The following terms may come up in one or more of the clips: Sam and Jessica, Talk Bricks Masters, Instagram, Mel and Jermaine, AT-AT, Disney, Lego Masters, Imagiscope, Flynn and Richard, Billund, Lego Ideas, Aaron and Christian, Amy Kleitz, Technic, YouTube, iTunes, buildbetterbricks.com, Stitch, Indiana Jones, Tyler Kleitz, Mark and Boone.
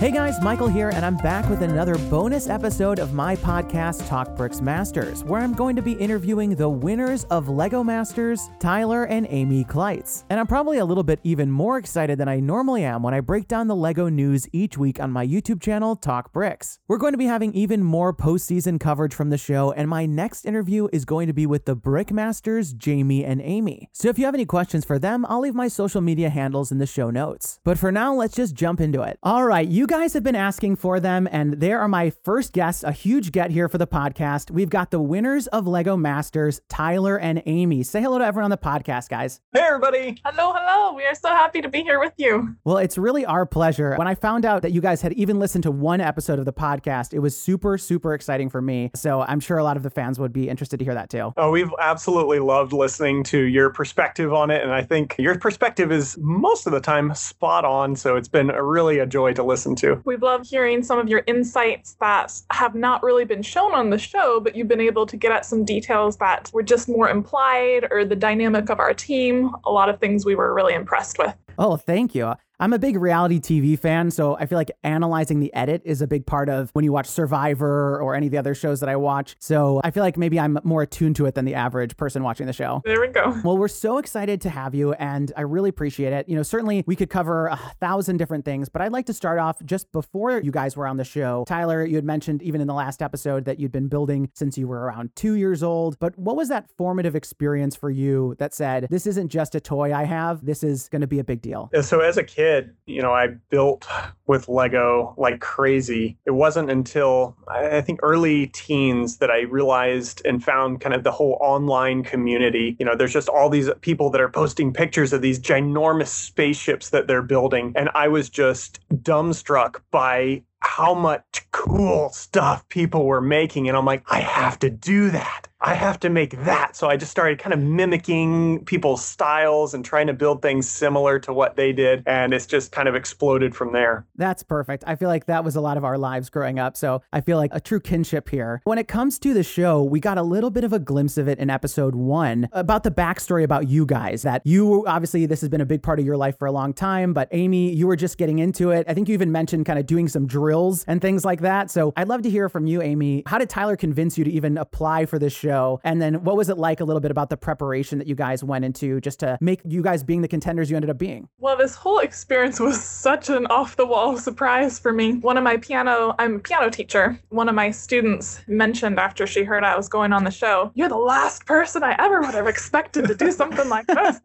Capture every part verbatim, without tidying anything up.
Hey guys, Michael here, and I'm back with another bonus episode of my podcast, Talk Bricks Masters, where I'm going to be interviewing the winners of Lego Masters, Tyler and Amy Kleitz. And I'm probably a little bit even more excited than I normally am when I break down the Lego news each week on my YouTube channel, Talk Bricks. We're going to be having even more postseason coverage from the show, and my next interview is going to be with the Brick Masters, Jamie and Amy. So if you have any questions for them, I'll leave my social media handles in the show notes. But for now, let's just jump into it. All right, you guys have been asking for them, and they are my first guests, a huge get here for the podcast. We've got the winners of Lego Masters, Tyler and Amy. Say hello to everyone on the podcast, guys. Hey, everybody. Hello, hello. We are so happy to be here with you. Well, it's really our pleasure. When I found out that you guys had even listened to one episode of the podcast, it was super, super exciting for me. So I'm sure a lot of the fans would be interested to hear that too. Oh, we've absolutely loved listening to your perspective on it. And I think your perspective is most of the time spot on. So it's been a really a joy to listen to. We've loved hearing some of your insights that have not really been shown on the show, but you've been able to get at some details that were just more implied, or the dynamic of our team. A lot of things we were really impressed with. Oh, thank you. I'm a big reality T V fan, so I feel like analyzing the edit is a big part of when you watch Survivor or any of the other shows that I watch. So I feel like maybe I'm more attuned to it than the average person watching the show. There we go. Well, we're so excited to have you, and I really appreciate it. You know, certainly we could cover a thousand different things, but I'd like to start off just before you guys were on the show. Tyler, you had mentioned even in the last episode that you'd been building since you were around two years old. But what was that formative experience for you that said, this isn't just a toy I have, this is going to be a big deal? So as a kid, you know, I built with Lego like crazy. It wasn't until I think early teens that I realized and found kind of the whole online community. You know, there's just all these people that are posting pictures of these ginormous spaceships that they're building. And I was just dumbstruck by how much cool stuff people were making. And I'm like, I have to do that. I have to make that. So I just started kind of mimicking people's styles and trying to build things similar to what they did. And it's just kind of exploded from there. That's perfect. I feel like that was a lot of our lives growing up. So I feel like a true kinship here. When it comes to the show, we got a little bit of a glimpse of it in episode one about the backstory about you guys, that you obviously, this has been a big part of your life for a long time, but Amy, you were just getting into it. I think you even mentioned kind of doing some drills and things like that. So I'd love to hear from you, Amy. How did Tyler convince you to even apply for this show? And then what was it like a little bit about the preparation that you guys went into just to make you guys being the contenders you ended up being? Well, this whole experience was such an off-the-wall surprise for me. One of my piano, I'm a piano teacher. One of my students mentioned after she heard I was going on the show, you're the last person I ever would have expected to do something like this.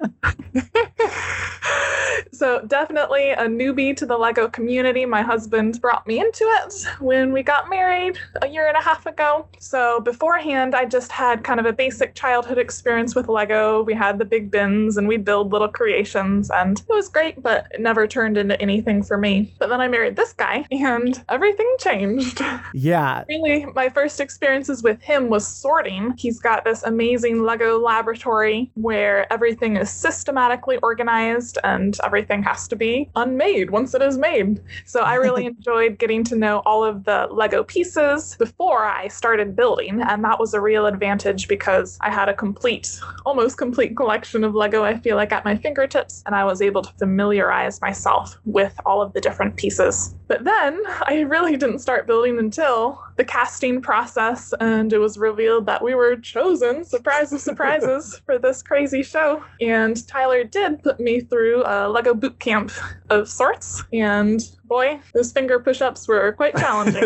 So definitely a newbie to the Lego community. My husband brought me into it when we got married a year and a half ago. So beforehand, I just had kind of a basic childhood experience with Lego. We had the big bins and we'd build little creations, and it was great, but it never turned into anything for me. But then I married this guy and everything changed. Yeah. Really, my first experiences with him was sorting. He's got this amazing Lego laboratory where everything is systematically organized and everything has to be unmade once it is made. So I really enjoyed getting to know all of the Lego pieces before I started building, and that was a real advantage because I had a complete, almost complete collection of Lego, I feel like, at my fingertips, and I was able to familiarize myself with all of the different pieces. But then I really didn't start building until the casting process, and it was revealed that we were chosen, surprise of surprises, for this crazy show. And Tyler did put me through a Lego boot camp of sorts, and boy, those finger push-ups were quite challenging.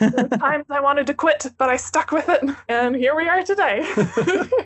There were times I wanted to quit, but I stuck with it, and here we are today.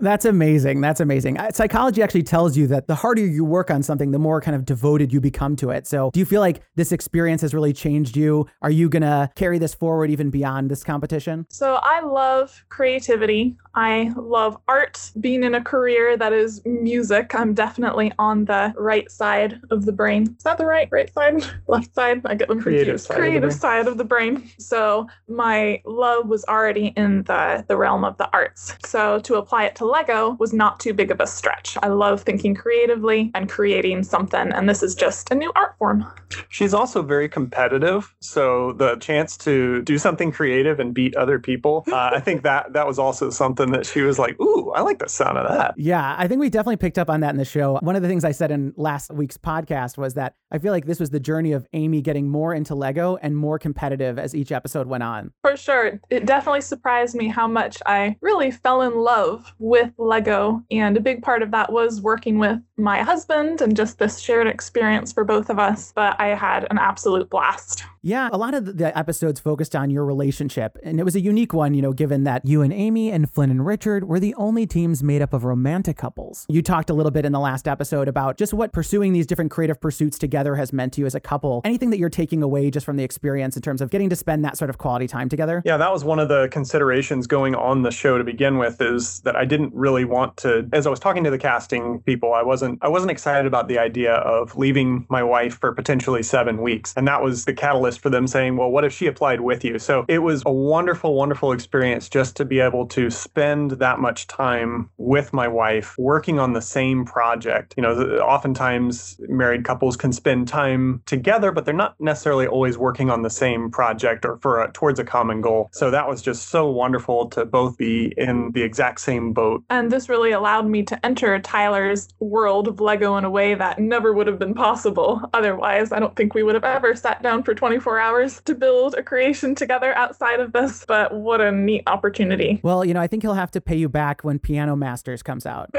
That's amazing. That's amazing. Psychology actually tells you that the harder you work on something, the more kind of devoted you become to it. So do you feel like this experience has really changed you? Are you going to carry this forward even beyond this competition? So I love creativity. I love art. Being in a career that is music, I'm definitely on the right side of the brain. Is that the right, right side? Left side? I get them creative confused. Side creative of the side of the brain. So my love was already in the, the realm of the arts. So to apply it to Lego was not too big of a stretch. I love thinking creatively and creating something, and this is just a new art form. She's also very competitive. So the chance to do something creative creative and beat other people. Uh, I think that that was also something that she was like, ooh, I like the sound of that. Yeah, I think we definitely picked up on that in the show. One of the things I said in last week's podcast was that I feel like this was the journey of Amy getting more into Lego and more competitive as each episode went on. For sure. It definitely surprised me how much I really fell in love with Lego. And a big part of that was working with my husband and just this shared experience for both of us. But I had an absolute blast. Yeah, a lot of the episodes focused on your relationship. And it was a unique one, you know, given that you and Amy and Flynn and Richard were the only teams made up of romantic couples. You talked a little bit in the last episode about just what pursuing these different creative pursuits together has meant to you as a couple. Anything that you're taking away just from the experience in terms of getting to spend that sort of quality time together? Yeah, that was one of the considerations going on the show to begin with, is that I didn't really want to, as I was talking to the casting people, I wasn't I wasn't excited about the idea of leaving my wife for potentially seven weeks. And that was the catalyst for them saying, well, what if she applied with you? So it was a wonderful, wonderful experience just to be able to spend that much time with my wife working on the same project. You know, oftentimes married couples can spend time together, but they're not necessarily always working on the same project or for a, towards a common goal. So that was just so wonderful to both be in the exact same boat. And this really allowed me to enter Tyler's world of Lego in a way that never would have been possible. Otherwise, I don't think we would have ever sat down for twenty-four hours to build a creation together outside of this. But what a neat opportunity. Well, you know, I think he'll have to pay you back when Piano Masters comes out.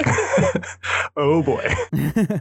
Oh, boy.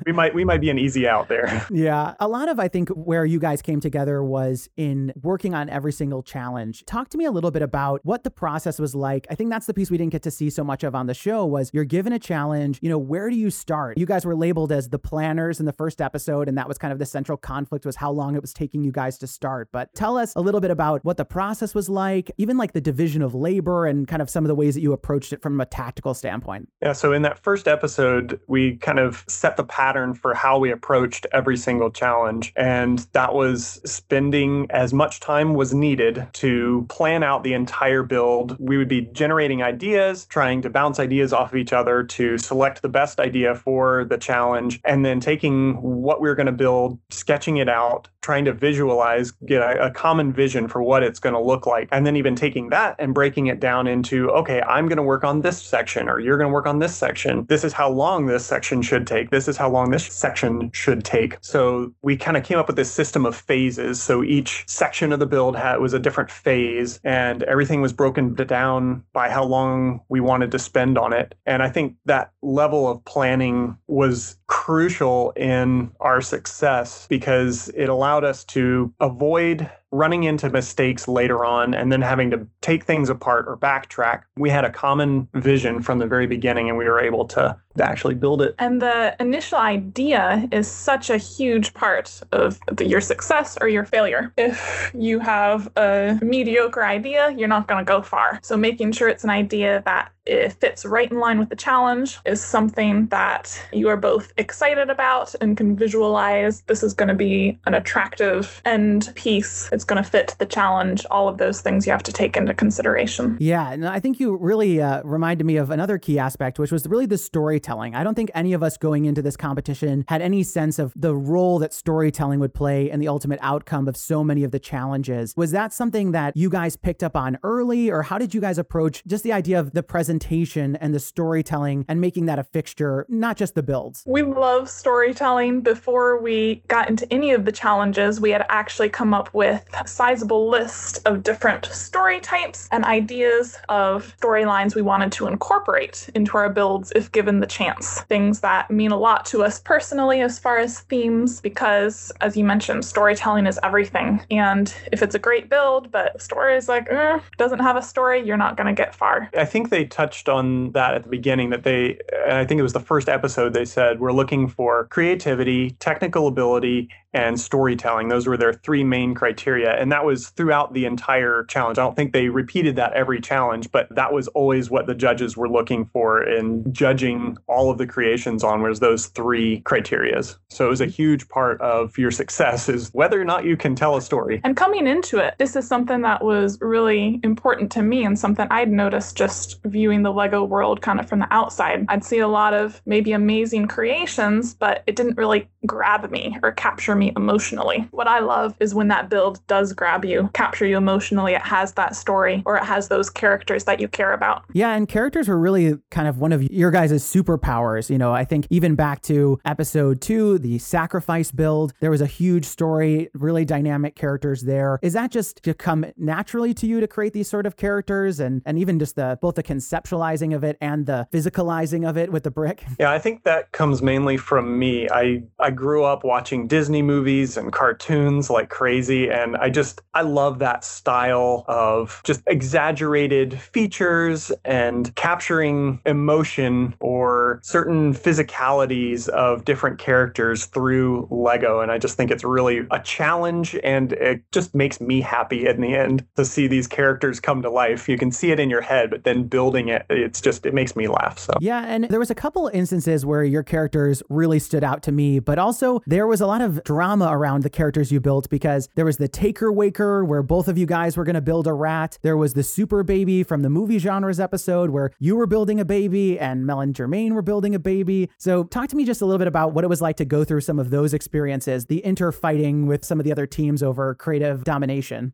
we might we might be an easy out there. Yeah. A lot of, I think, where you guys came together was in working on every single challenge. Talk to me a little bit about what the process was like. I think that's the piece we didn't get to see so much of on the show was you're given a challenge. You know, where do you start? You guys were labeled as the planners in the first episode, and that was kind of the central conflict was how long it was taking you guys to start. But tell us a little bit about what the process was like, even like the division of labor and kind of some of the ways that you approached it from a tactical standpoint. Yeah. So in that first episode, we kind of set the pattern for how we approached every single challenge. And that was spending as much time was needed to plan out the entire build. We would be generating ideas, trying to bounce ideas off of each other to select the best idea for the challenge, and then taking what we were going to build, sketching it out, trying to visualize, get a, a common vision for what it's going to look like. And then even taking that and breaking it down into, okay, I'm going to work on this section, or you're going to work on this section. This is how long this section should take. This is how long this section should take. So we kind of came up with this system of phases. So each section of the build had, was a different phase, and everything was broken down by how long we wanted to spend on it. And I think that level of planning was crucial in our success because it allowed us to avoid running into mistakes later on and then having to take things apart or backtrack. We had a common vision from the very beginning and we were able to actually build it. And the initial idea is such a huge part of the, your success or your failure. If you have a mediocre idea, you're not going to go far. So making sure it's an idea that it fits right in line with the challenge is something that you are both excited about and can visualize. This is going to be an attractive end piece. It's going to fit the challenge. All of those things you have to take into consideration. Yeah, and I think you really uh, reminded me of another key aspect, which was really the storytelling. I don't think any of us going into this competition had any sense of the role that storytelling would play in the ultimate outcome of so many of the challenges. Was that something that you guys picked up on early, or how did you guys approach just the idea of the presentation and the storytelling and making that a fixture, not just the builds? We love storytelling. Before we got into any of the challenges, we had actually come up with a sizable list of different story types and ideas of storylines we wanted to incorporate into our builds if given the chance. Things that mean a lot to us personally as far as themes, because as you mentioned, storytelling is everything. And if it's a great build, but story is like, eh, doesn't have a story, you're not going to get far. I think they touch touched on that at the beginning, that they, and I think it was the first episode, they said, we're looking for creativity, technical ability, and storytelling. Those were their three main criteria. And that was throughout the entire challenge. I don't think they repeated that every challenge, but that was always what the judges were looking for in judging all of the creations on, was those three criteria. So it was a huge part of your success is whether or not you can tell a story. And coming into it, this is something that was really important to me and something I'd noticed just viewing the Lego world kind of from the outside. I'd see a lot of maybe amazing creations, but it didn't really grab me or capture me emotionally. What I love is when that build just does grab you, capture you emotionally. It has that story, or it has those characters that you care about. Yeah, and characters were really kind of one of your guys' superpowers. You know, I think even back to episode two, the sacrifice build, there was a huge story, really dynamic characters there. Is that just to come naturally to you to create these sort of characters, and and even just the both the conceptualizing of it and the physicalizing of it with the brick? Yeah, I think that comes mainly from me. I, I grew up watching Disney movies and cartoons like crazy, and I just, I love that style of just exaggerated features and capturing emotion or certain physicalities of different characters through Lego. And I just think it's really a challenge, and it just makes me happy in the end to see these characters come to life. You can see it in your head, but then building it, it's just, it makes me laugh. So yeah, and there was a couple instances where your characters really stood out to me, but also there was a lot of drama around the characters you built, because there was the Taker Waker where both of you guys were going to build a rat. There was the Super Baby from the movie genres episode where you were building a baby and Mel and Jermaine were building a baby. So talk to me just a little bit about what it was like to go through some of those experiences, the interfighting with some of the other teams over creative domination.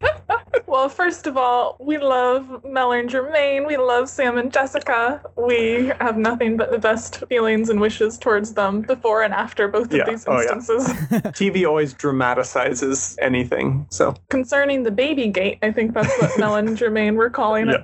Well, first of all, we love Mel and Jermaine. We love Sam and Jessica. We have nothing but the best feelings and wishes towards them before and after both yeah. of these instances. Oh, yeah. T V always dramatizes anything. So concerning the baby gate, I think that's what Mel and Jermaine were calling it.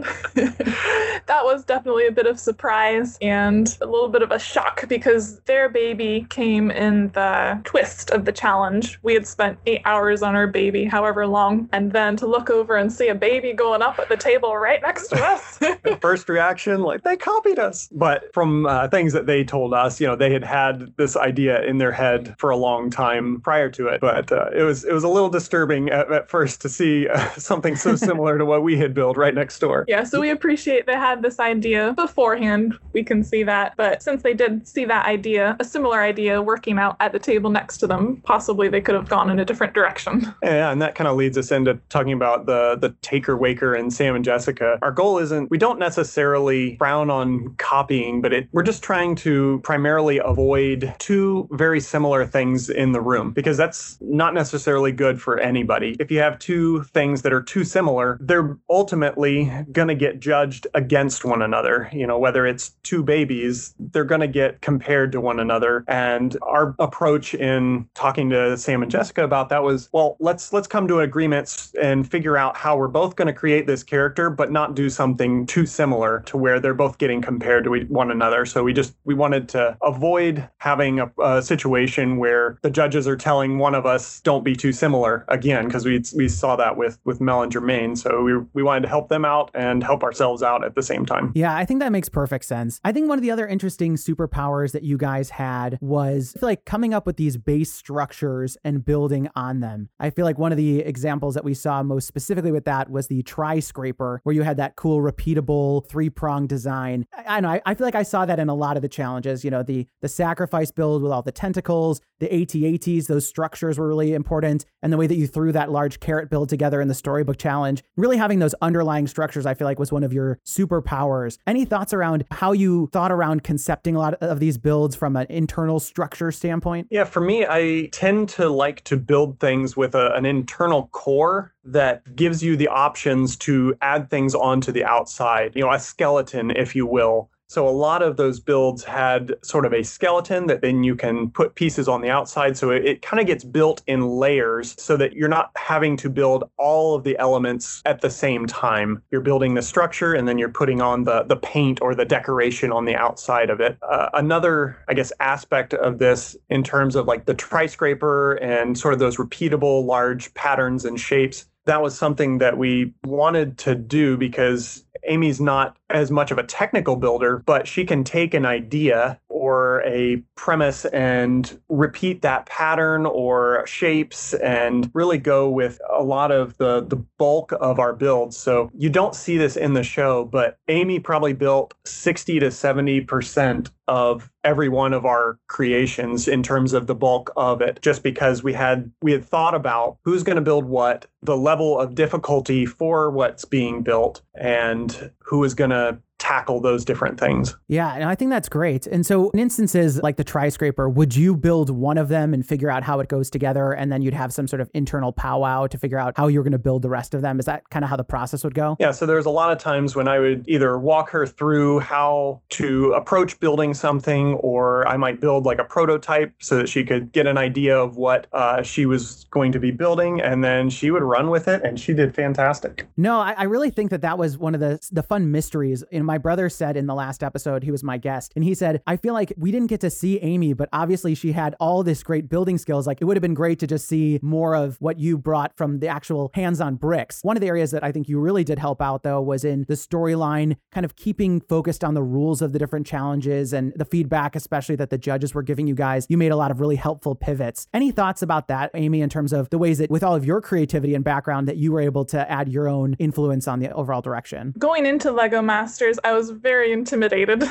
That was definitely a bit of surprise and a little bit of a shock, because their baby came in the twist of the challenge. We had spent eight hours on our baby, however long, and then to look over and see a baby going up at the table right next to us. First reaction, like, they copied us. But from uh, things that they told us, you know, they had had this idea in their head for a long time prior to it. But uh, it was it was a little disturbing at, at first to see uh, something so similar to what we had built right next door. Yeah, so we appreciate they had this idea beforehand. We can see that. But since they did see that idea, a similar idea working out at the table next to them, possibly they could have gone in a different direction. Yeah, and that kind of leads us into talking about the the Taker Waker and Sam and Jessica. Our goal isn't, we don't necessarily frown on copying, but it, we're just trying to primarily avoid two very similar things in the room, because that's not necessarily good for anybody. If you have two things that are too similar, they're ultimately going to get judged against one another. You know, whether it's two babies, they're going to get compared to one another. And our approach in talking to Sam and Jessica about that was, well, let's let's come to an agreement and figure out how we're both going to create this character, but not do something too similar to where they're both getting compared to one another. So we just, we wanted to avoid having a, a situation where the judges are telling one of us, don't be too similar again, because we we saw that with, with Mel and Jermaine. So we, we wanted to help them out and help ourselves out at the same time. Yeah, I think that makes perfect sense. I think one of the other interesting superpowers that you guys had was, I feel like, coming up with these base structures and building on them. I feel like one of the examples that we saw most specifically with that was the tri-scraper, where you had that cool repeatable three-prong design. I, I know, I, I feel like I saw that in a lot of the challenges, you know, the the sacrifice build with all the tentacles, the AT-ATs, those structures were really important. And the way that you threw that large carrot build together in the storybook challenge, really having those underlying structures, I feel like, was one of your superpowers. Any thoughts around how you thought around concepting a lot of these builds from an internal structure standpoint? Yeah, for me, I tend to like to build things with a, an internal core that gives you the options to add things onto the outside, you know, a skeleton, if you will. So a lot of those builds had sort of a skeleton that then you can put pieces on the outside. So it, it kind of gets built in layers so that you're not having to build all of the elements at the same time. You're building the structure and then you're putting on the, the paint or the decoration on the outside of it. Uh, another, I guess, aspect of this in terms of like the tri-scraper and sort of those repeatable large patterns and shapes, that was something that we wanted to do because Amy's not as much of a technical builder, but she can take an idea or a premise and repeat that pattern or shapes and really go with a lot of the, the bulk of our builds. So you don't see this in the show, but Amy probably built sixty to seventy percent of every one of our creations in terms of the bulk of it, just because we had we had thought about who's going to build what, the level of difficulty for what's being built, and who is going to tackle those different things. Yeah, and I think that's great. And so in instances like the Tri-Scraper, would you build one of them and figure out how it goes together, and then you'd have some sort of internal powwow to figure out how you're going to build the rest of them? Is that kind of how the process would go? Yeah, so there's a lot of times when I would either walk her through how to approach building something, or I might build like a prototype so that she could get an idea of what uh, she was going to be building, and then she would run with it, and she did fantastic. No, I, I really think that that was one of the, the fun mysteries. In my brother said in the last episode, he was my guest, and he said, I feel like we didn't get to see Amy, but obviously she had all this great building skills. Like, it would have been great to just see more of what you brought from the actual hands-on bricks. One of the areas that I think you really did help out, though, was in the storyline, kind of keeping focused on the rules of the different challenges and the feedback, especially that the judges were giving you guys. You made a lot of really helpful pivots. Any thoughts about that, Amy, in terms of the ways that with all of your creativity and background that you were able to add your own influence on the overall direction? Going into Lego Masters, I was very intimidated.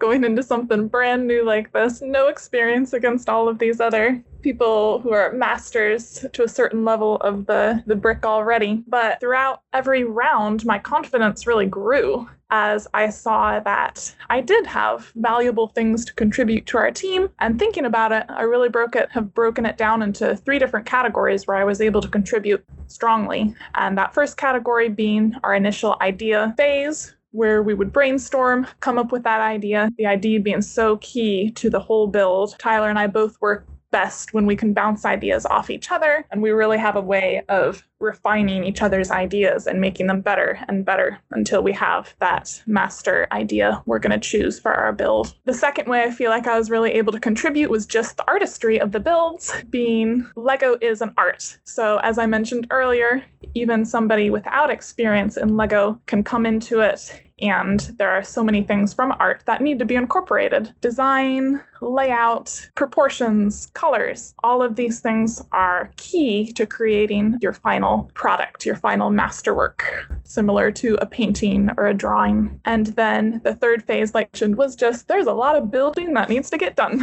Going into something brand new like this, no experience against all of these other people who are masters to a certain level of the, the brick already. But throughout every round, my confidence really grew as I saw that I did have valuable things to contribute to our team. And thinking about it, I really broke it, have broken it down into three different categories where I was able to contribute strongly. And that first category being our initial idea phase, where we would brainstorm, come up with that idea, the idea being so key to the whole build. Tyler and I both work best when we can bounce ideas off each other, and we really have a way of refining each other's ideas and making them better and better until we have that master idea we're going to choose for our build. The second way I feel like I was really able to contribute was just the artistry of the builds, being Lego is an art. So as I mentioned earlier, even somebody without experience in Lego can come into it, and there are so many things from art that need to be incorporated. Design, layout, proportions, colors, all of these things are key to creating your final product, your final masterwork, similar to a painting or a drawing. And then the third phase, like I mentioned, was just there's a lot of building that needs to get done.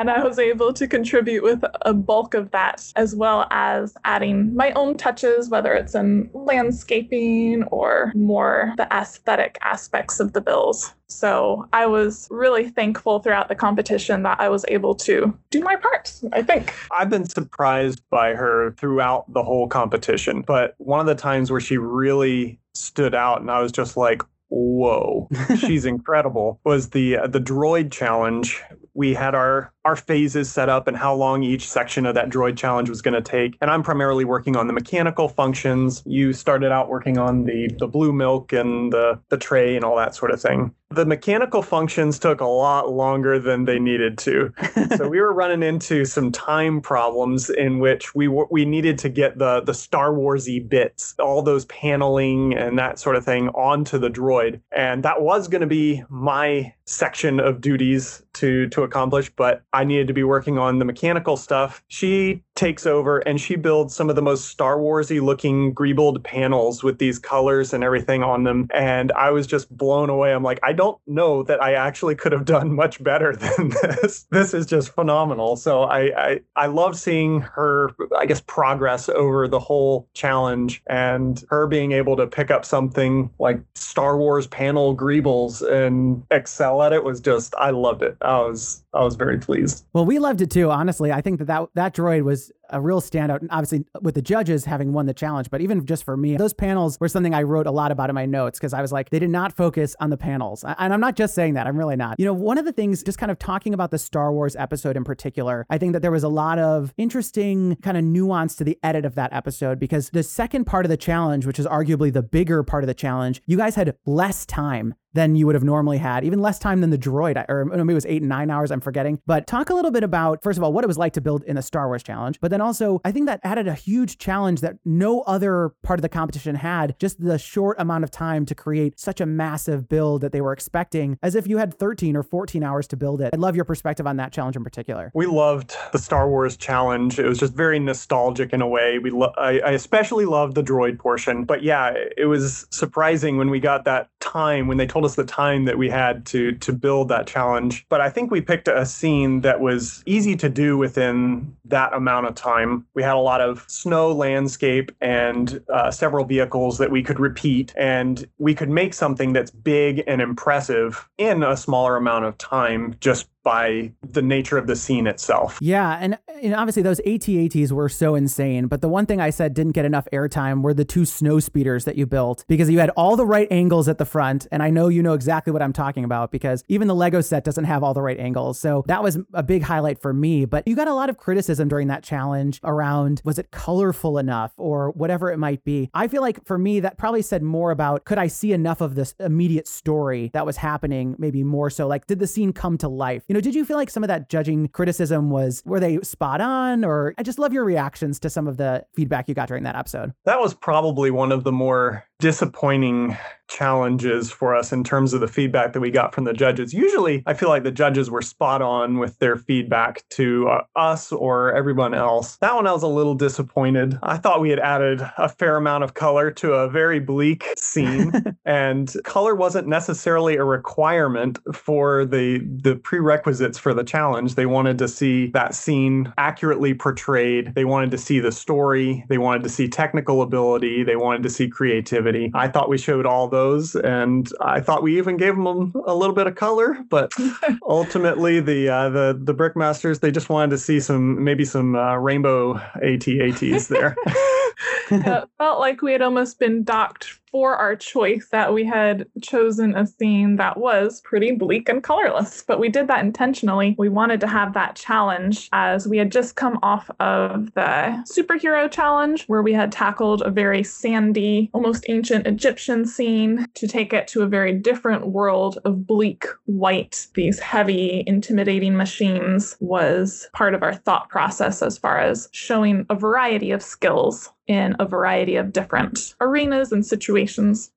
And I was able to contribute with a bulk of that, as well as adding my own touches, whether it's in landscaping or more the aesthetic aspects of the bills. So I was really thankful throughout the competition that I was able to do my part, I think. I've been surprised by her throughout the whole competition, but one of the times where she really stood out and I was just like, whoa, she's incredible, was the uh, the droid challenge. We had our our phases set up and how long each section of that droid challenge was going to take. And I'm primarily working on the mechanical functions. You started out working on the, the blue milk and the, the tray and all that sort of thing. The mechanical functions took a lot longer than they needed to. So we were running into some time problems in which we w- we needed to get the, the Star Wars-y bits, all those paneling and that sort of thing onto the droid. And that was going to be my section of duties to, to accomplish, but I needed to be working on the mechanical stuff. She takes over and she builds some of the most Star Wars-y looking Greebled panels with these colors and everything on them. And I was just blown away. I'm like, I don't know that I actually could have done much better than this. This is just phenomenal. So I, I, I love seeing her, I guess, progress over the whole challenge, and her being able to pick up something like Star Wars panel Greebles and excel at it was just, I loved it. I was, I was very pleased. Well, we loved it too, honestly. I think that that, that droid was a real standout, and obviously with the judges having won the challenge, but even just for me, those panels were something I wrote a lot about in my notes, because I was like, they did not focus on the panels. And I'm not just saying that, I'm really not. You know, one of the things, just kind of talking about the Star Wars episode in particular, I think that there was a lot of interesting kind of nuance to the edit of that episode, because the second part of the challenge, which is arguably the bigger part of the challenge, you guys had less time than you would have normally had, even less time than the droid, or maybe it was eight and nine hours, I'm forgetting. But talk a little bit about, first of all, what it was like to build in the Star Wars challenge, but then also, I think that added a huge challenge that no other part of the competition had, just the short amount of time to create such a massive build that they were expecting, as if you had thirteen or fourteen hours to build it. I love your perspective on that challenge in particular. We loved the Star Wars challenge. It was just very nostalgic in a way. We lo- I, I especially loved the droid portion, but yeah, it was surprising when we got that time, when they told us the time that we had to to build that challenge. But I think we picked a scene that was easy to do within that amount of time. time. We had a lot of snow landscape and uh, several vehicles that we could repeat, and we could make something that's big and impressive in a smaller amount of time just by the nature of the scene itself. Yeah, and, and obviously those AT-ATs were so insane, but the one thing I said didn't get enough airtime were the two snow speeders that you built, because you had all the right angles at the front, and I know you know exactly what I'm talking about, because even the Lego set doesn't have all the right angles, so that was a big highlight for me. But you got a lot of criticism during that challenge around, was it colorful enough, or whatever it might be. I feel like for me, that probably said more about, could I see enough of this immediate story that was happening, maybe more so, like, did the scene come to life? You know, did you feel like some of that judging criticism was, were they spot on? Or I just love your reactions to some of the feedback you got during that episode. That was probably one of the more disappointing challenges for us in terms of the feedback that we got from the judges. Usually, I feel like the judges were spot on with their feedback to uh, us or everyone else. That one, I was a little disappointed. I thought we had added a fair amount of color to a very bleak scene, and color wasn't necessarily a requirement for the, the prerequisites for the challenge. They wanted to see that scene accurately portrayed. They wanted to see the story. They wanted to see technical ability. They wanted to see creativity. I thought we showed all those, and I thought we even gave them a little bit of color, but ultimately the uh, the the Brick Masters, they just wanted to see some, maybe some uh, rainbow AT-ATs there. Yeah, it felt like we had almost been docked for our choice that we had chosen a scene that was pretty bleak and colorless, but we did that intentionally. We wanted to have that challenge as we had just come off of the superhero challenge where we had tackled a very sandy, almost ancient Egyptian scene to take it to a very different world of bleak white. These heavy, intimidating machines was part of our thought process as far as showing a variety of skills in a variety of different arenas and situations.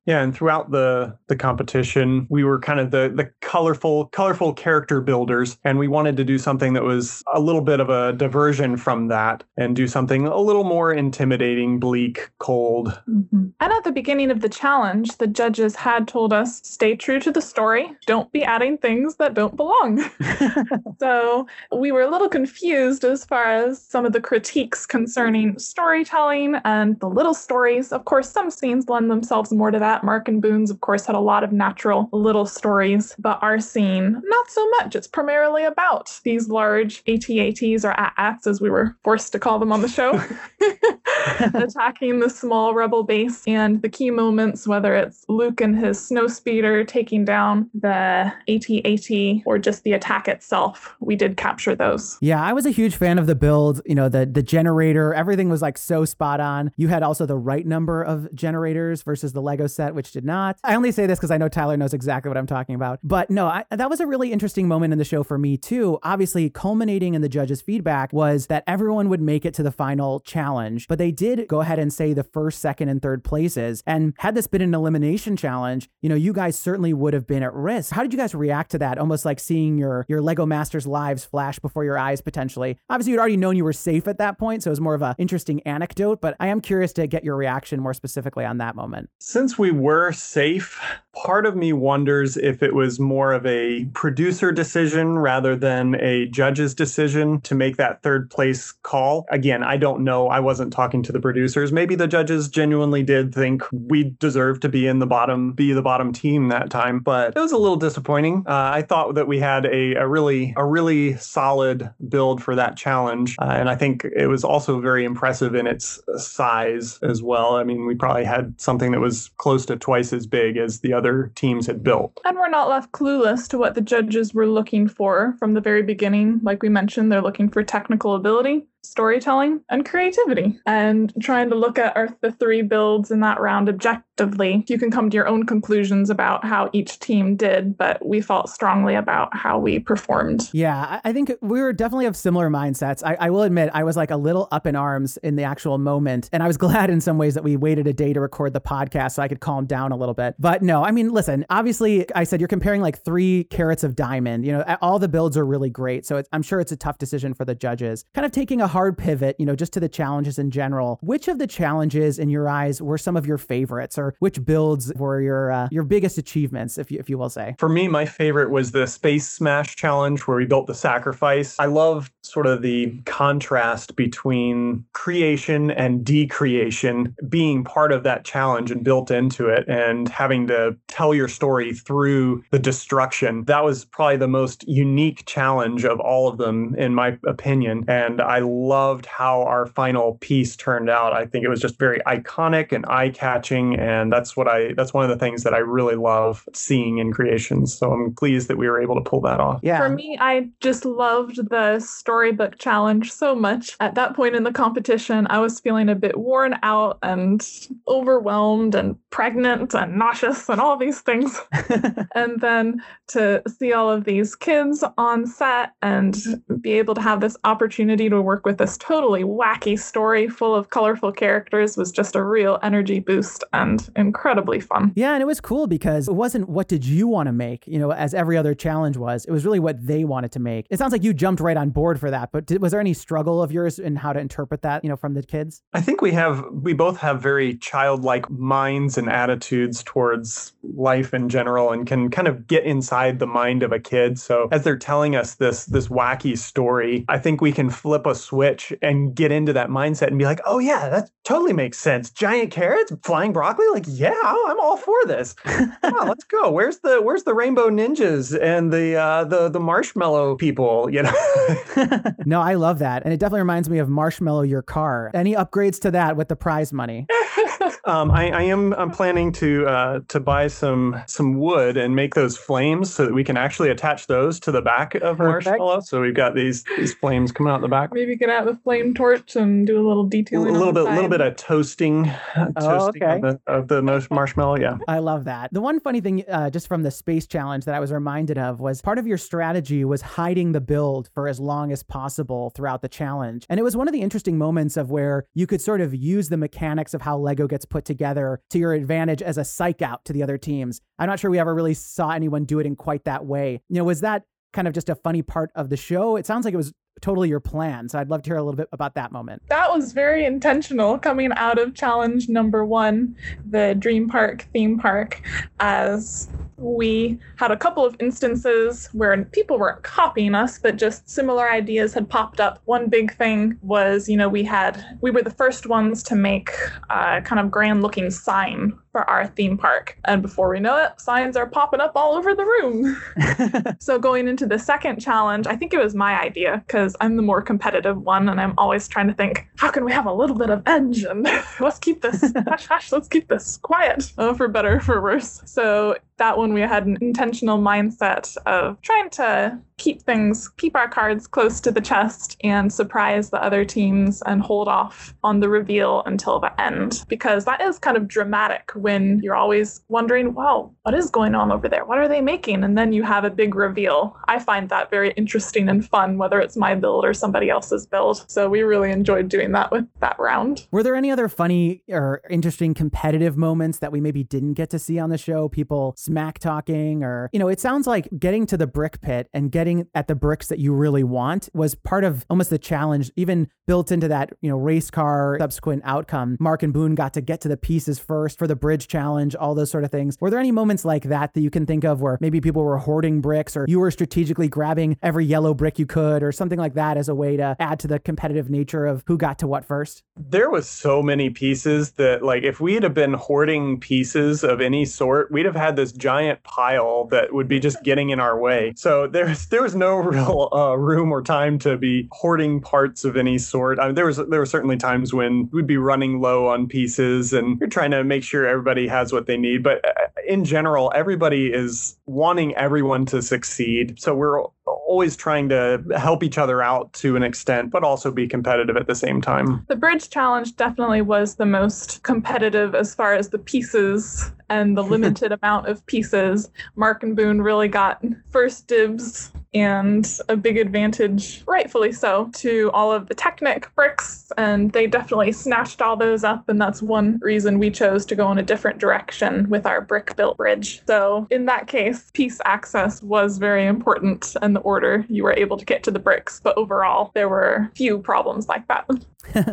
Yeah, and throughout the the competition, we were kind of the the colorful, colorful character builders, and we wanted to do something that was a little bit of a diversion from that and do something a little more intimidating, bleak, cold. Mm-hmm. And at the beginning of the challenge, the judges had told us, stay true to the story. Don't be adding things that don't belong. So we were a little confused as far as some of the critiques concerning storytelling and the little stories. Of course, some scenes lend themselves more to that. Mark and Boone's, of course, had a lot of natural little stories, but our scene, not so much. It's primarily about these large AT-ATs, or A T-A Ts, as we were forced to call them on the show, attacking the small rebel base, and the key moments, whether it's Luke and his snow speeder taking down the AT-AT or just the attack itself. We did capture those. Yeah, I was a huge fan of the build, you know, the, the generator, everything was like so spot on. You had also the right number of generators versus the Lego set, which did not. I only say this because I know Tyler knows exactly what I'm talking about. But no, I, that was a really interesting moment in the show for me too. Obviously, culminating in the judges' feedback was that everyone would make it to the final challenge, but they did go ahead and say the first, second, and third places. And had this been an elimination challenge, you know, you guys certainly would have been at risk. How did you guys react to that? Almost like seeing your your Lego Masters lives flash before your eyes, potentially. Obviously, you'd already known you were safe at that point, so it was more of an interesting anecdote, but I am curious to get your reaction more specifically on that moment. Since we were safe, part of me wonders if it was more of a producer decision rather than a judge's decision to make that third place call. Again, I don't know. I wasn't talking to the producers. Maybe the judges genuinely did think we deserved to be in the bottom, be the bottom team that time. But it was a little disappointing. Uh, I thought that we had a, a really, a really solid build for that challenge, uh, and I think it was also very impressive in its size as well. I mean, we probably had something that was close to twice as big as the other teams had built. And we're not left clueless to what the judges were looking for from the very beginning. Like we mentioned, they're looking for technical ability, storytelling, and creativity, and trying to look at our, the three builds in that round objectively. You can come to your own conclusions about how each team did, but we felt strongly about how we performed. Yeah, I think we were definitely of similar mindsets. I, I will admit I was like a little up in arms in the actual moment, and I was glad in some ways that we waited a day to record the podcast so I could calm down a little bit. But no, I mean, listen, obviously I said you're comparing like three carats of diamond. You know, all the builds are really great, so it's, I'm sure it's a tough decision for the judges. Kind of taking a hard pivot, you know, just to the challenges in general, which of the challenges in your eyes were some of your favorites, or which builds were your uh, your biggest achievements, if you, if you will say? For me, my favorite was the Space Smash Challenge, where we built the sacrifice. I love sort of the contrast between creation and decreation being part of that challenge and built into it, and having to tell your story through the destruction. That was probably the most unique challenge of all of them, in my opinion. And I loved how our final piece turned out. I think it was just very iconic and eye-catching. And that's what I that's one of the things that I really love seeing in creations. So I'm pleased that we were able to pull that off. Yeah. For me, I just loved the storybook challenge so much. At that point in the competition, I was feeling a bit worn out and overwhelmed and pregnant and nauseous and all these things. And then to see all of these kids on set and be able to have this opportunity to work with this totally wacky story full of colorful characters was just a real energy boost and incredibly fun. Yeah, and it was cool because it wasn't what did you want to make, you know, as every other challenge was. It was really what they wanted to make. It sounds like you jumped right on board for that, but did, was there any struggle of yours in how to interpret that, you know, from the kids? I think we have, we both have very childlike minds and attitudes towards life in general, and can kind of get inside the mind of a kid. So as they're telling us this, this wacky story, I think we can flip a switch and get into that mindset and be like, oh yeah, that totally makes sense. Giant carrots, flying broccoli. Like, yeah, I'm all for this. Wow, let's go. Where's the, where's the rainbow ninjas and the, uh, the, the marshmallow people, you know? No, I love that. And it definitely reminds me of Marshmallow Your Car. Any upgrades to that with the prize money? Um, I, I am I'm planning to uh, to buy some some wood and make those flames so that we can actually attach those to the back of Perfect. Marshmallow. So we've got these these flames coming out the back. Maybe get out the flame torch and do a little detailing. A little bit, a little bit of toasting, uh, toasting oh, okay. of the, of the marsh- marshmallow. Yeah, I love that. The one funny thing, uh, just from the space challenge that I was reminded of, was part of your strategy was hiding the build for as long as possible throughout the challenge, and it was one of the interesting moments of where you could sort of use the mechanics of how Lego gets put together to your advantage as a psych out to the other teams. I'm not sure we ever really saw anyone do it in quite that way. You know, was that kind of just a funny part of the show? It sounds like it was totally your plan. So I'd love to hear a little bit about that moment. That was very intentional coming out of challenge number one, the Dream Park theme park, as we had a couple of instances where people weren't copying us, but just similar ideas had popped up. One big thing was, you know, we had, we were the first ones to make a kind of grand looking sign for our theme park. And before we know it, signs are popping up all over the room. So going into the second challenge, I think it was my idea, because I'm the more competitive one and I'm always trying to think, how can we have a little bit of edge? And let's keep this, hush, hush, let's keep this quiet, oh, for better or for worse. So that one, we had an intentional mindset of trying to keep things, keep our cards close to the chest and surprise the other teams and hold off on the reveal until the end, because that is kind of dramatic when you're always wondering, wow, what is going on over there? What are they making? And then you have a big reveal. I find that very interesting and fun, whether it's my build or somebody else's build. So we really enjoyed doing that with that round. Were there any other funny or interesting competitive moments that we maybe didn't get to see on the show? People smack talking, or, you know, it sounds like getting to the brick pit and getting at the bricks that you really want was part of almost the challenge, even built into that, you know, race car subsequent outcome. Mark and Boone got to get to the pieces first for the bridge challenge, all those sort of things. Were there any moments like that that you can think of where maybe people were hoarding bricks, or you were strategically grabbing every yellow brick you could, or something like that as a way to add to the competitive nature of who got to what first? There was so many pieces that, like, if we had been hoarding pieces of any sort, we'd have had this giant pile that would be just getting in our way. So there's there There was no real uh, room or time to be hoarding parts of any sort. I mean, there was there were certainly times when we'd be running low on pieces and you're trying to make sure everybody has what they need. But in general, everybody is wanting everyone to succeed. So we're always trying to help each other out to an extent, but also be competitive at the same time. The bridge challenge definitely was the most competitive as far as the pieces and the limited amount of pieces. Mark and Boone really got first dibs and a big advantage, rightfully so, to all of the Technic bricks, and they definitely snatched all those up, and that's one reason we chose to go in a different direction with our brick-built bridge. So in that case, piece access was very important and the order you were able to get to the bricks, but overall, there were few problems like that.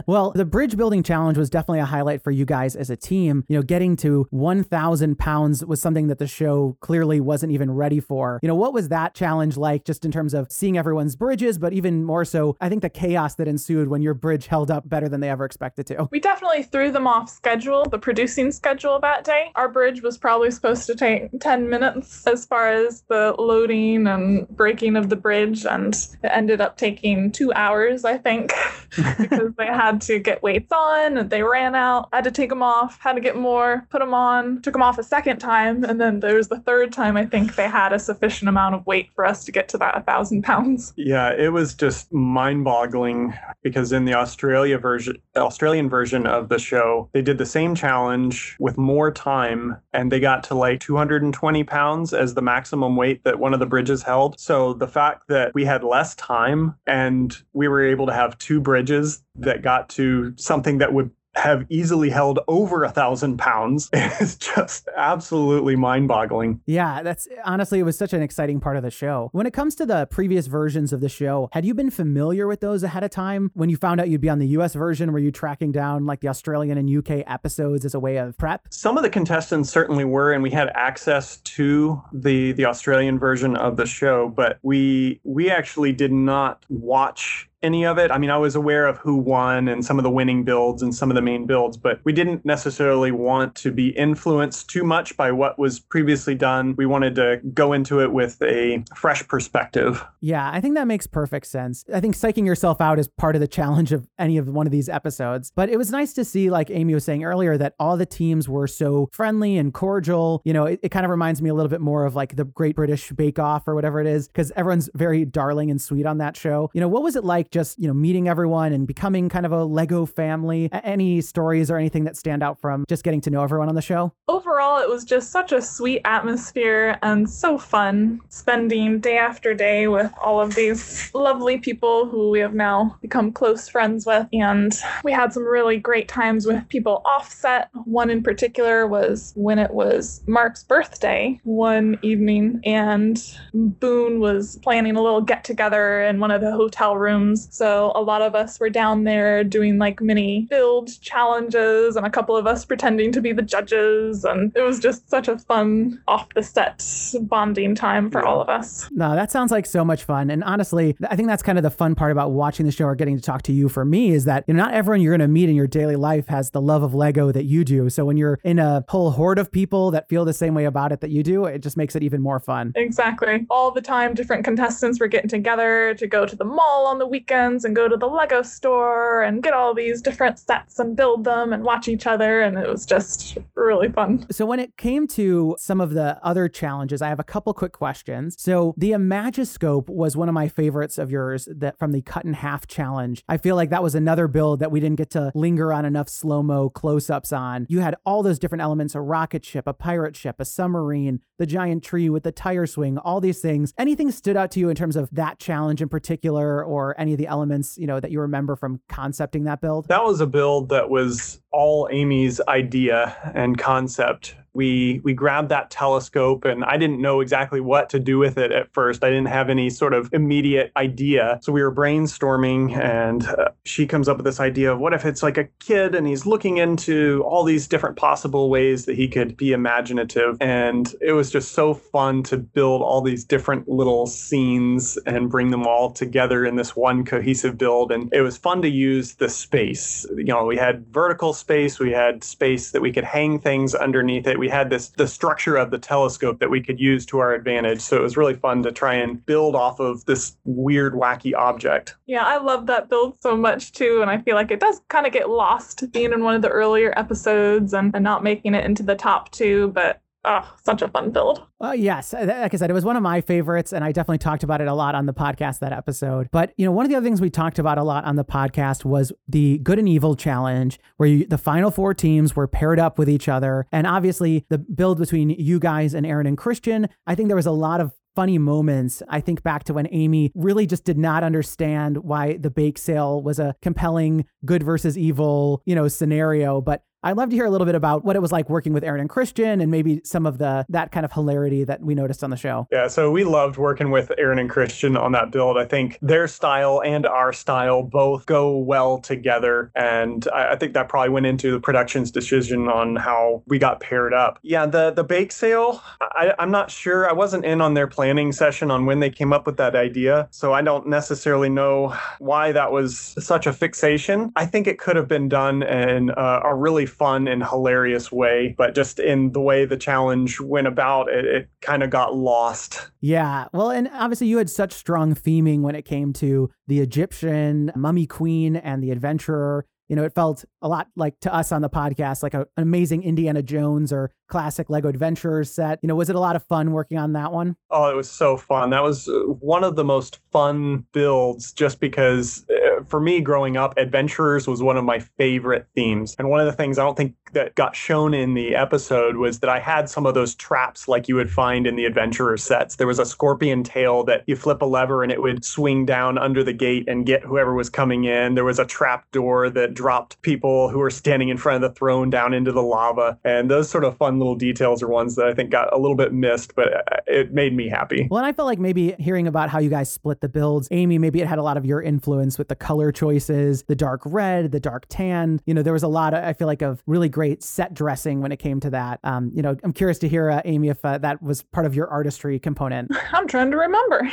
Well, the bridge building challenge was definitely a highlight for you guys as a team. You know, getting to one thousand pounds was something that the show clearly wasn't even ready for. You know, what was that challenge like, just in terms of seeing everyone's bridges, but even more so, I think the chaos that ensued when your bridge held up better than they ever expected to? We definitely threw them off schedule, the producing schedule that day. Our bridge was probably supposed to take ten minutes as far as the loading and breaking of the bridge, and it ended up taking two hours, I think, because they had to get weights on, and they ran out, had to take them off, had to get more, put them on, took them off a second time, and then there was the third time I think they had a sufficient amount of weight for us to get to that one thousand pounds. Yeah, it was just mind-boggling, because in the Australia version, Australian version of the show, they did the same challenge with more time, and they got to like two hundred twenty pounds as the maximum weight that one of the bridges held. So the fact that we had less time and we were able to have two bridges that got to something that would have easily held over a thousand pounds is just absolutely mind-boggling. Yeah, that's honestly, it was such an exciting part of the show. When it comes to the previous versions of the show, had you been familiar with those ahead of time? When you found out you'd be on the U S version, were you tracking down like the Australian and U K episodes as a way of prep? Some of the contestants certainly were, and we had access to the the Australian version of the show, but we we actually did not watch any of it. I mean, I was aware of who won and some of the winning builds and some of the main builds, but we didn't necessarily want to be influenced too much by what was previously done. We wanted to go into it with a fresh perspective. Yeah, I think that makes perfect sense. I think psyching yourself out is part of the challenge of any of one of these episodes, but it was nice to see, like Amy was saying earlier, that all the teams were so friendly and cordial. You know, it, it kind of reminds me a little bit more of like the Great British Bake Off or whatever it is, because everyone's very darling and sweet on that show. You know, what was it like just, you know, meeting everyone and becoming kind of a Lego family? Any stories or anything that stand out from just getting to know everyone on the show? Overall, it was just such a sweet atmosphere and so fun spending day after day with all of these lovely people who we have now become close friends with. And we had some really great times with people offset. One in particular was when it was Mark's birthday one evening, and Boone was planning a little get together in one of the hotel rooms. So a lot of us were down there doing like mini build challenges, and a couple of us pretending to be the judges. And it was just such a fun off the set bonding time for all of us. No, that sounds like so much fun. And honestly, I think that's kind of the fun part about watching the show or getting to talk to you for me, is that, you know, not everyone you're going to meet in your daily life has the love of Lego that you do. So when you're in a whole horde of people that feel the same way about it that you do, it just makes it even more fun. Exactly. All the time, different contestants were getting together to go to the mall on the weekend. weekends and go to the Lego store and get all these different sets and build them and watch each other. And it was just really fun. So when it came to some of the other challenges, I have a couple quick questions. So the Imagiscope was one of my favorites of yours, that from the cut in half challenge. I feel like that was another build that we didn't get to linger on enough slow-mo close-ups on. You had all those different elements, a rocket ship, a pirate ship, a submarine, the giant tree with the tire swing, all these things. Anything stood out to you in terms of that challenge in particular, or any of the elements, you know, that you remember from concepting that build? That was a build that was all Amy's idea and concept. We we grabbed that telescope, and I didn't know exactly what to do with it at first. I didn't have any sort of immediate idea. So we were brainstorming, and uh, she comes up with this idea of, what if it's like a kid and he's looking into all these different possible ways that he could be imaginative? And it was just so fun to build all these different little scenes and bring them all together in this one cohesive build. And it was fun to use the space. You know, we had vertical space, we had space that we could hang things underneath it. We We had this the structure of the telescope that we could use to our advantage. So it was really fun to try and build off of this weird, wacky object. Yeah, I love that build so much too. And I feel like it does kind of get lost being in one of the earlier episodes and, and not making it into the top two, but oh, such a fun build. Well, yes, like I said, it was one of my favorites, and I definitely talked about it a lot on the podcast that episode. But, you know, one of the other things we talked about a lot on the podcast was the Good and Evil Challenge, where you, the final four teams were paired up with each other. And obviously the build between you guys and Aaron and Christian, I think there was a lot of funny moments. I think back to when Amy really just did not understand why the bake sale was a compelling good versus evil, you know, scenario. But I'd love to hear a little bit about what it was like working with Aaron and Christian and maybe some of the that kind of hilarity that we noticed on the show. Yeah, so we loved working with Aaron and Christian on that build. I think their style and our style both go well together. And I, I think that probably went into the production's decision on how we got paired up. Yeah, the, the bake sale, I, I'm not sure. I wasn't in on their planning session on when they came up with that idea. So I don't necessarily know why that was such a fixation. I think it could have been done in uh, a really fun and hilarious way, but just in the way the challenge went about, it, it kind of got lost. Yeah. Well, and obviously you had such strong theming when it came to the Egyptian mummy queen and the adventurer. You know, it felt a lot like to us on the podcast, like a, an amazing Indiana Jones or classic Lego Adventures set. You know, was it a lot of fun working on that one? Oh, it was so fun. That was one of the most fun builds just because uh, for me growing up, Adventurers was one of my favorite themes. And one of the things I don't think that got shown in the episode was that I had some of those traps like you would find in the Adventurer sets. There was a scorpion tail that you flip a lever and it would swing down under the gate and get whoever was coming in. There was a trap door that dropped people who were standing in front of the throne down into the lava. And those sort of fun little details are ones that I think got a little bit missed, but it made me happy. Well, and I felt like maybe hearing about how you guys split the builds, Amy, maybe it had a lot of your influence with the color choices, the dark red, the dark tan. You know, there was a lot of, I feel like, of really great set dressing when it came to that. Um, you know, I'm curious to hear, uh, Amy, if uh, that was part of your artistry component. I'm trying to remember.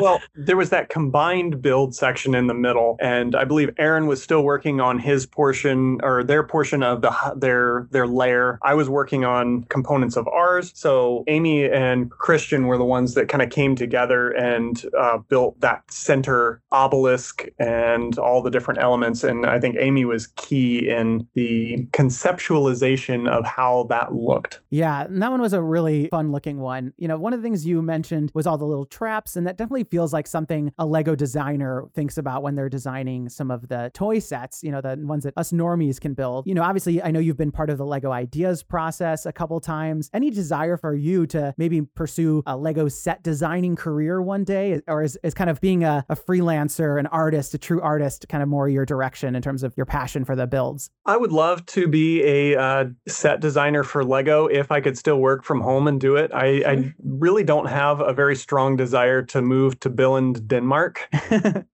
Well, there was that combined build section in the middle, and I believe Aaron Aaron was still working on his portion or their portion of the their their lair. I was working on components of ours. So Amy and Christian were the ones that kind of came together and uh, built that center obelisk and all the different elements. And I think Amy was key in the conceptualization of how that looked. Yeah, and that one was a really fun looking one. You know, one of the things you mentioned was all the little traps, and that definitely feels like something a Lego designer thinks about when they're designing some of the toy sets, you know, the ones that us normies can build. You know, obviously, I know you've been part of the Lego Ideas process a couple times. Any desire for you to maybe pursue a Lego set designing career one day? Or is, is kind of being a, a freelancer, an artist, a true artist, kind of more your direction in terms of your passion for the builds? I would love to be a uh, set designer for Lego if I could still work from home and do it. I, mm-hmm. I really don't have a very strong desire to move to Billund, Denmark.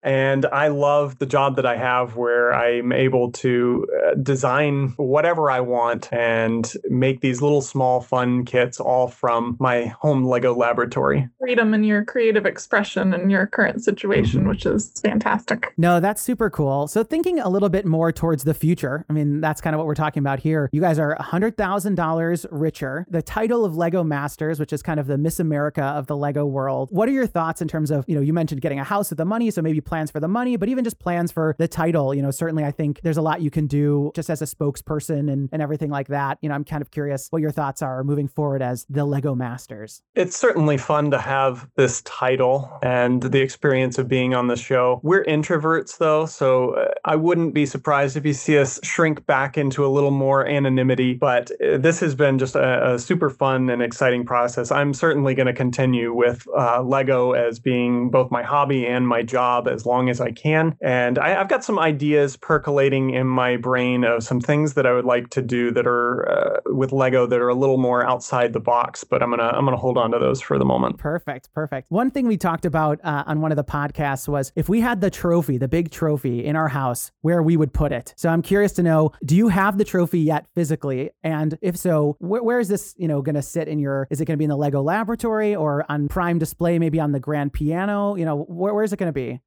And I love the job that I have. Where I'm able to design whatever I want and make these little small fun kits all from my home Lego laboratory. Freedom in your creative expression in your current situation, which is fantastic. No, that's super cool. So thinking a little bit more towards the future, I mean, that's kind of what we're talking about here. You guys are one hundred thousand dollars richer. The title of Lego Masters, which is kind of the Miss America of the Lego world. What are your thoughts in terms of, you know, you mentioned getting a house with the money, so maybe plans for the money, but even just plans for the title. You know, certainly I think there's a lot you can do just as a spokesperson and, and everything like that. You know, I'm kind of curious what your thoughts are moving forward as the Lego Masters. It's certainly fun to have this title and the experience of being on the show. We're introverts, though, so I wouldn't be surprised if you see us shrink back into a little more anonymity. But this has been just a, a super fun and exciting process. I'm certainly going to continue with uh, Lego as being both my hobby and my job as long as I can. And I, I've got some ideas percolating in my brain of some things that I would like to do that are uh, with Lego that are a little more outside the box, but I'm going to I'm going to hold on to those for the moment. Perfect. Perfect. One thing we talked about uh, on one of the podcasts was if we had the trophy, the big trophy in our house, where we would put it. So I'm curious to know, do you have the trophy yet physically? And if so, wh- where is this, you know, going to sit in your, is it going to be in the Lego laboratory or on prime display, maybe on the grand piano? You know, wh- where is it going to be?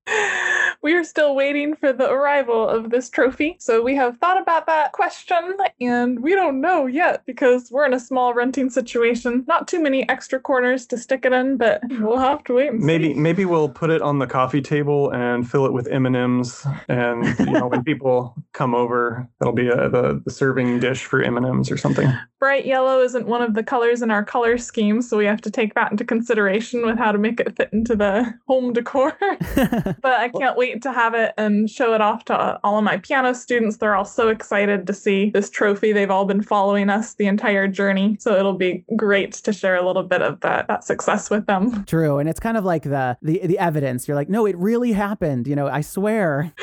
We are still waiting for the arrival of this trophy. So we have thought about that question and we don't know yet because we're in a small renting situation. Not too many extra corners to stick it in, but we'll have to wait and maybe, see. Maybe we'll put it on the coffee table and fill it with M and M's. And you know, when people come over, that'll be a, the, the serving dish for M and M's or something. bright yellow isn't one of the colors in our color scheme, so we have to take that into consideration with how to make it fit into the home decor. But I can't wait to have it and show it off to all of my piano students. They're all so excited to see this trophy. They've all been following us the entire journey, so it'll be great to share a little bit of that, that success with them. True. And it's kind of like the, the, the evidence. You're like, no, it really happened. You know, I swear.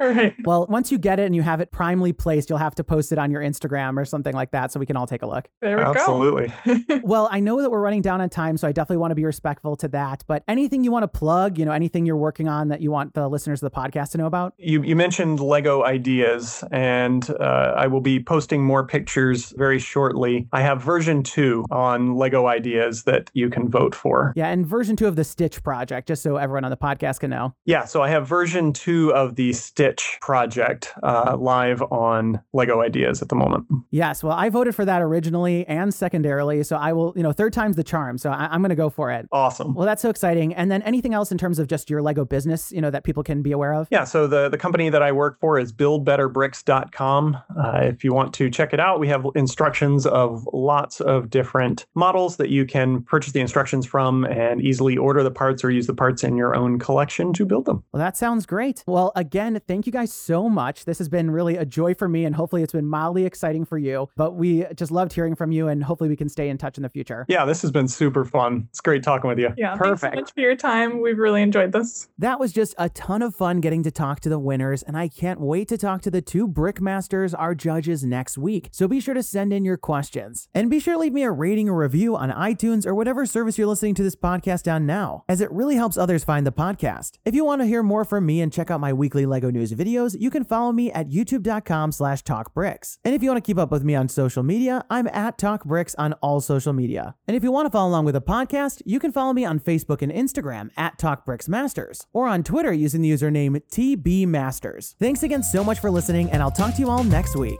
All right. Well, once you get it and you have it primely placed, you'll have to post it on your Instagram or something like that so we can all take a look. There we Absolutely. Go. Absolutely. Well, I know that we're running down on time, so I definitely want to be respectful to that. But anything you want to plug, you know, anything you're working on that you want the listeners of the podcast to know about? You, you mentioned Lego Ideas, and uh, I will be posting more pictures very shortly. I have version two on Lego Ideas that you can vote for. Yeah, and version two of the Stitch project, just so everyone on the podcast can know. Yeah, so I have version two of the Stitch project uh, live on Lego Ideas at the moment. Yes. Well, I voted for that originally and secondarily. So I will, you know, third time's the charm. So I- I'm going to go for it. Awesome. Well, that's so exciting. And then anything else in terms of just your Lego business, you know, that people can be aware of? Yeah. So the, the company that I work for is build better bricks dot com. Uh, if you want to check it out, we have instructions of lots of different models that you can purchase the instructions from and easily order the parts or use the parts in your own collection to build them. Well, that sounds great. Well, again, thank Thank you guys so much. This has been really a joy for me, and hopefully it's been mildly exciting for you, but we just loved hearing from you, and hopefully we can stay in touch in the future. Yeah, this has been super fun. It's great talking with you. Yeah, perfect. Thanks so much for your time. We've really enjoyed this. That was just a ton of fun getting to talk to the winners, and I can't wait to talk to the two Brickmasters, our judges, next week. So be sure to send in your questions, and be sure to leave me a rating or review on iTunes or whatever service you're listening to this podcast on now, as it really helps others find the podcast. If you want to hear more from me and check out my weekly Lego news videos, you can follow me at youtube dot com slash talk bricks. And if you want to keep up with me on social media, I'm at talkbricks on all social media. And if you want to follow along with a podcast, you can follow me on Facebook and Instagram at talkbricksmasters, or on Twitter using the username T B Masters. Thanks again so much for listening, and I'll talk to you all next week.